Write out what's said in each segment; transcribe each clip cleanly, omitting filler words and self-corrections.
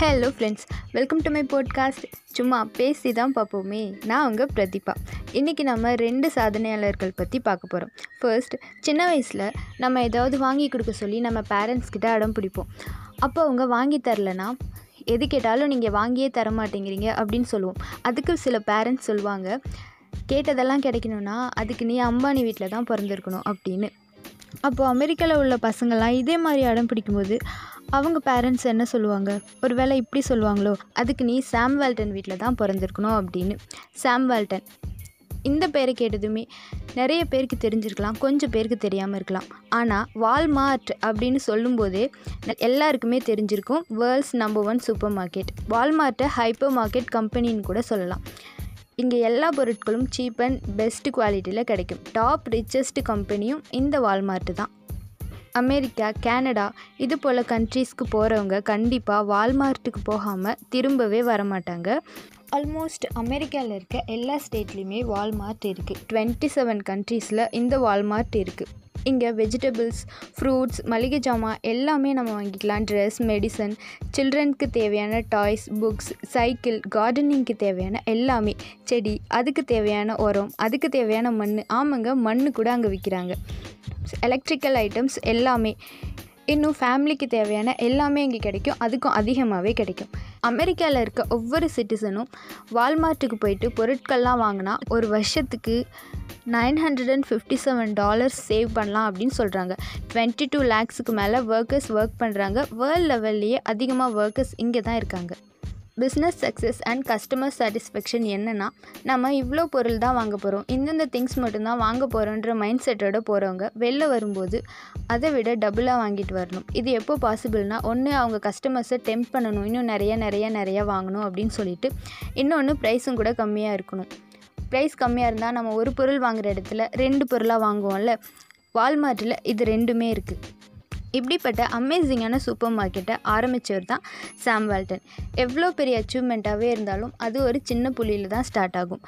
Hello friends, welcome to my podcast. சும்மா பேசி தான் பார்ப்போமே. நான் உங்கள் பிரதீபா. இன்றைக்கி நம்ம 2 சாதனையாளர்கள் பற்றி பார்க்க போகிறோம். ஃபர்ஸ்ட், சின்ன வயசில் நம்ம ஏதாவது வாங்கி கொடுக்க சொல்லி நம்ம பேரண்ட்ஸ்கிட்ட அடம் பிடிப்போம். அப்போ அவங்க வாங்கி தரலனா, எது கேட்டாலும் நீங்கள் வாங்கியே தர மாட்டேங்கிறீங்க அப்படின்னு சொல்லுவோம். அதுக்கு சில பேரண்ட்ஸ் சொல்லுவாங்க, கேட்டதெல்லாம் கிடைக்கணும்னா அதுக்கு நீ அம்பானி வீட்டில் தான் பிறந்திருக்கணும் அப்படின்னு. அப்போது அமெரிக்காவில் உள்ள பசங்கள்லாம் இதே மாதிரி அடம் பிடிக்கும்போது அவங்க பேரண்ட்ஸ் என்ன சொல்லுவாங்க, ஒரு வேளை இப்படி சொல்லுவாங்களோ, அதுக்கு நீ சாம் வால்டன் வீட்டில் தான் பிறந்திருக்கணும் அப்படின்னு. சாம் வால்டன் இந்த பேரை கேட்டதுமே நிறைய பேருக்கு தெரிஞ்சிருக்கலாம், கொஞ்சம் பேருக்கு தெரியாமல் இருக்கலாம். ஆனால் வால்மார்ட் அப்படின்னு சொல்லும்போதே எல்லாருக்குமே தெரிஞ்சிருக்கும். World's number 1 super market. வால்மார்ட்டை ஹைப்பர் மார்க்கெட் கம்பெனின்னு கூட சொல்லலாம். இங்கே எல்லா பொருட்களும் சீப் அண்ட் பெஸ்ட் குவாலிட்டியில் கிடைக்கும். டாப் ரிச்சஸ்ட் கம்பெனியும் இந்த வால்மார்ட்டு தான். அமெரிக்கா, கனடா இது போல் கண்ட்ரீஸ்க்கு போகிறவங்க கண்டிப்பாக வால்மார்ட்டுக்கு போகாமல் திரும்பவே வரமாட்டாங்க. ஆல்மோஸ்ட் அமெரிக்காவில் இருக்க எல்லா ஸ்டேட்லேயுமே வால்மார்ட் இருக்குது. 27 கண்ட்ரீஸில் இந்த வால்மார்ட் இருக்குது. இங்கே வெஜிடபிள்ஸ், ஃப்ரூட்ஸ், மளிகை ஜாமான் எல்லாமே நம்ம வாங்கிக்கலாம். ட்ரெஸ், மெடிசன், சில்ட்ரனுக்கு தேவையான டாய்ஸ், புக்ஸ், சைக்கிள், கார்டனிங்க்கு தேவையான எல்லாமே, செடி, அதுக்கு தேவையான உரம், அதுக்கு தேவையான மண். ஆமாங்க, மண் கூட அங்கே விற்கிறாங்க. எலக்ட்ரிக்கல் ஐட்டம்ஸ் எல்லாமே, இன்னும் ஃபேமிலிக்கு தேவையான எல்லாமே இங்கே கிடைக்கும். அதுக்கும் அதிகமாகவே கிடைக்கும். அமெரிக்காவில் இருக்க ஒவ்வொரு சிட்டிசனும் வால்மார்ட்டுக்கு போயிட்டு பொருட்கள்லாம் வாங்கினா ஒரு வருஷத்துக்கு $957 சேவ் பண்ணலாம் அப்படின்னு சொல்கிறாங்க. 22 lakhs மேலே ஒர்க்கர்ஸ் ஒர்க் பண்ணுறாங்க. வேர்ல்டு லெவல்லையே அதிகமாக ஒர்க்கர்ஸ் இங்கே தான் இருக்காங்க. Business success and customer satisfaction என்னென்னா, நம்ம இவ்வளோ பொருள் தான் வாங்க போகிறோம், இந்தந்த திங்ஸ் மட்டும்தான் வாங்க போகிறோன்ற மைண்ட் செட்டோடு போகிறவங்க வெளில வரும்போது அதை விட டபுளாக வாங்கிட்டு வரணும். இது எப்போ பாசிபிள்னா, ஒன்று அவங்க கஸ்டமர்ஸை டெம்ப் பண்ணணும், இன்னும் நிறையா வாங்கணும் அப்படின்னு சொல்லிட்டு, இன்னொன்று ப்ரைஸும் கூட கம்மியாக இருக்கணும். ப்ரைஸ் கம்மியாக இருந்தால் நம்ம ஒரு பொருள் வாங்குகிற இடத்துல 2 பொருளாக வாங்குவோம்ல. வால்மார்ட்டில் இது 2மே இருக்குது. இப்படிப்பட்ட அமேசிங்கான சூப்பர் மார்க்கெட்டை ஆரம்பித்தவர் தான் சாம் வால்டன். எவ்வளோ பெரிய அச்சீவ்மெண்ட்டாகவே இருந்தாலும் அது ஒரு சின்ன புள்ளியில் தான் ஸ்டார்ட் ஆகும்.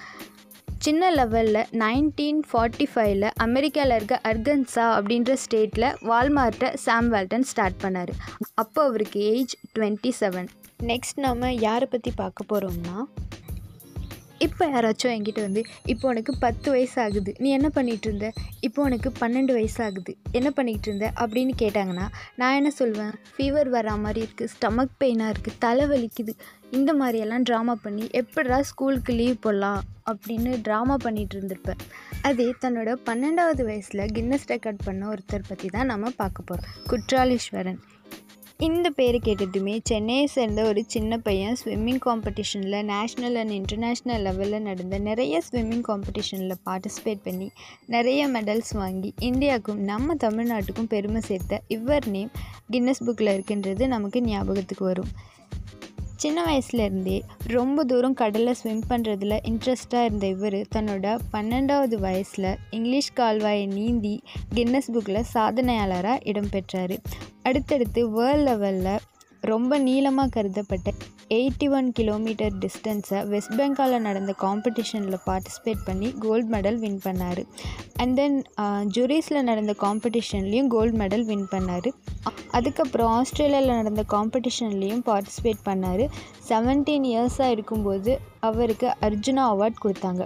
சின்ன லெவலில் 1945 அமெரிக்காவில் இருக்க அர்கன்சா அப்படின்ற ஸ்டேட்டில் வால்மார்ட்டை சாம் வால்டன் ஸ்டார்ட் பண்ணார். அப்போ அவருக்கு ஏஜ் 27. நெக்ஸ்ட் நம்ம யாரை பற்றி பார்க்க போகிறோம்னா, இப்போ யாராச்சும் என்கிட்ட வந்து, இப்போ உனக்கு 10 வயசு ஆகுது, நீ என்ன பண்ணிகிட்டு இருந்த, இப்போ உனக்கு 12 வயசு ஆகுது, என்ன பண்ணிக்கிட்டு இருந்த அப்படின்னு கேட்டாங்கன்னா, நான் என்ன சொல்வேன், ஃபீவர் வரா மாதிரி இருக்குது, ஸ்டமக் பெயினாக இருக்குது, தலை வலிக்குது, இந்த மாதிரியெல்லாம் ட்ராமா பண்ணி எப்படா ஸ்கூலுக்கு லீவ் போடலாம் அப்படின்னு ட்ராமா பண்ணிகிட்டு இருந்திருப்பேன். அதே தன்னோட 12வது வயசில் கின்னஸ் ரெக்கார்ட் பண்ண ஒருத்தர் பற்றி தான் நம்ம பார்க்க போகிறோம். குற்றாலீஸ்வரன் இந்த பேர் கேட்டதுமே சென்னையை சேர்ந்த ஒரு சின்ன பையன் ஸ்விம்மிங் காம்படிஷனில் நேஷ்னல் அண்ட் இன்டர்நேஷ்னல் லெவலில் நடந்த நிறைய ஸ்விம்மிங் காம்படிஷனில் பார்ட்டிசிபேட் பண்ணி நிறைய மெடல்ஸ் வாங்கி இந்தியாவுக்கும் நம்ம தமிழ்நாட்டுக்கும் பெருமை சேர்த்த இவர் நேம் கின்னஸ் புக்கில் இருக்குன்றது நமக்கு ஞாபகத்துக்கு வரும். சின்ன வயசுலேருந்தே ரொம்ப தூரம் கடலில் ஸ்விம் பண்ணுறதுல இன்ட்ரெஸ்டாக இருந்த இவர் தன்னோட 12வது வயசில் இங்கிலீஷ் கால்வாயை நீந்தி கின்னஸ் புக்கில் சாதனையாளராக இடம்பெற்றார். அடுத்தடுத்து வேர்ல்டு லெவலில் ரொம்ப நீளமாக கருதப்பட்ட 81 km டிஸ்டன்ஸை வெஸ்ட் பெங்காலில் நடந்த காம்படிஷனில் பார்ட்டிசிபேட் பண்ணி கோல்டு மெடல் வின் பண்ணார். அண்ட் தென் ஜூரிஸில் நடந்த காம்படிஷன்லேயும் கோல்டு மெடல் வின் பண்ணார். அதுக்கப்புறம் ஆஸ்திரேலியாவில் நடந்த காம்படிஷன்லேயும் பார்ட்டிசிபேட் பண்ணார். 17 இயர்ஸாக இருக்கும்போது அவருக்கு அர்ஜுனா அவார்ட் கொடுத்தாங்க.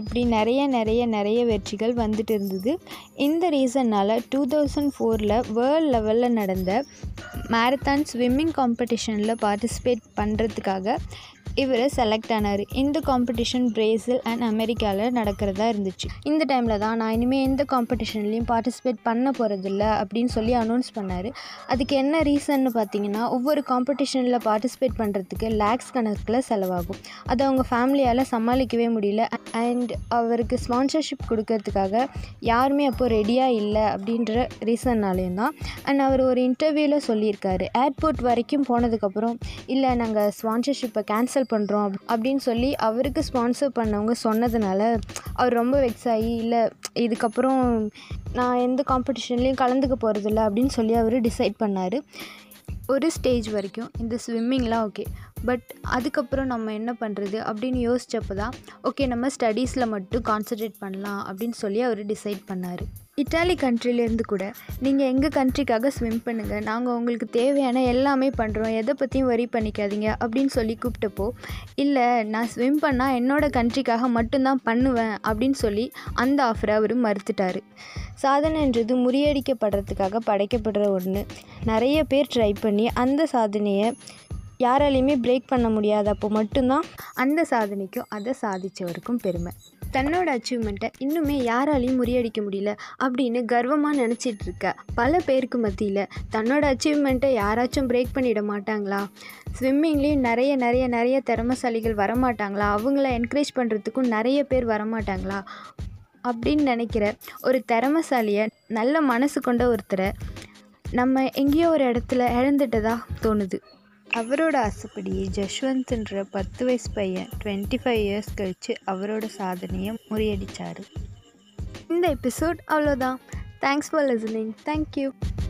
இப்படி நிறைய வெற்றிகள் வந்துட்டு இருந்தது. இந்த ரீசன்னால் 2004 வேர்ல்டு லெவலில் நடந்த மாரத்தான் ஸ்விம்மிங் காம்படிஷனில் பார்ட்டிசிபேட் பண்ணுறதுக்காக இவர் செலக்ட் ஆனார். இந்த காம்படிஷன் பிரேசில் அண்ட் அமெரிக்காவில் நடக்கிறதா இருந்துச்சு. இந்த டைமில் தான் நான் இனிமேல் எந்த காம்படிஷன்லேயும் பார்ட்டிசிபேட் பண்ண போகிறதில்ல அப்படின்னு சொல்லி அனௌன்ஸ் பண்ணார். அதுக்கு என்ன ரீசன்னு பார்த்தீங்கன்னா, ஒவ்வொரு காம்படிஷனில் பார்ட்டிசிபேட் பண்ணுறதுக்கு லேக்ஸ் கணக்கில் செலவாகும். அதை அவங்க ஃபேமிலியால் சமாளிக்கவே முடியல. அண்ட் அவருக்கு ஸ்பான்சர்ஷிப் கொடுக்கறதுக்காக யாருமே அப்போது ரெடியாக இல்லை அப்படின்ற ரீசன்னாலேயும் தான். அண்ட் அவர் ஒரு இன்டர்வியூவில் சொல்லியிருக்காரு, ஏர்போர்ட் வரைக்கும் போனதுக்கப்புறம் இல்லை நாங்கள் ஸ்பான்சர்ஷிப்பை கேன்சல் பண்ணுறோம் அப்படின்னு சொல்லி அவருக்கு ஸ்பான்சர் பண்ணவங்க சொன்னதுனால அவர் ரொம்ப வெக்ஸ் ஆகி, இல்லை இதுக்கப்புறம் நான் எந்த காம்படிஷன்லேயும் கலந்துக்க போகிறதில்ல அப்படின்னு சொல்லி அவர் டிசைட் பண்ணார். ஒரு ஸ்டேஜ் வரைக்கும் இந்த ஸ்விம்மிங்லாம் ஓகே, பட் அதுக்கப்புறம் நம்ம என்ன பண்ணுறது அப்படின்னு யோசித்தப்போ தான், ஓகே நம்ம ஸ்டடீஸில் மட்டும் கான்சன்ட்ரேட் பண்ணலாம் அப்படின்னு சொல்லி அவர் டிசைட் பண்ணார். இட்டாலி கண்ட்ரிலேருந்து கூட நீங்கள் எங்கள் கண்ட்ரிக்காக ஸ்விம் பண்ணுங்கள், நாங்கள் உங்களுக்கு தேவையான எல்லாமே பண்ணுறோம், எதை பற்றியும் வரி பண்ணிக்காதீங்க அப்படின்னு சொல்லி கூப்பிட்டப்போ, இல்லை நான் ஸ்விம் பண்ணால் என்னோடய கண்ட்ரிக்காக மட்டும்தான் பண்ணுவேன் அப்படின்னு சொல்லி அந்த ஆஃபரை அவர் மறுத்துட்டார். சாதனைன்றது முறியடிக்கப்படுறதுக்காக படைக்கப்படுற ஒன்று. நிறைய பேர் ட்ரை பண்ணி அந்த சாதனையை யாராலையுமே பிரேக் பண்ண முடியாது. அப்போ மட்டும்தான் அந்த சாதனைக்கும் அதை சாதித்தவருக்கும் பெருமை. தன்னோட அச்சீவ்மெண்ட்டை இன்னுமே யாராலையும் முறியடிக்க முடியல அப்படின்னு கர்வமாக நினச்சிட்டு இருக்க பல பேருக்கு மத்தியில் தன்னோட அச்சீவ்மெண்ட்டை யாராச்சும் பிரேக் பண்ணிட மாட்டாங்களா, ஸ்விம்மிங்லேயும் நிறைய திறமைசாலிகள் வரமாட்டாங்களா, அவங்கள என்கரேஜ் பண்ணுறதுக்கும் நிறைய பேர் வரமாட்டாங்களா அப்படின்னு நினைக்கிற ஒரு திறமைசாலியை, நல்ல மனசு கொண்ட ஒருத்தரை நம்ம எங்கேயோ ஒரு இடத்துல இழந்துட்டதா தோணுது. அவரோட ஆசைப்படியே ஜஸ்வந்த்ன்ற 10 வயசு பையன் 25 இயர்ஸ் கழித்து அவரோட சாதனையை முறியடித்தார். இந்த எபிசோட் அவ்வளோதான். Thanks for listening. தேங்க்யூ.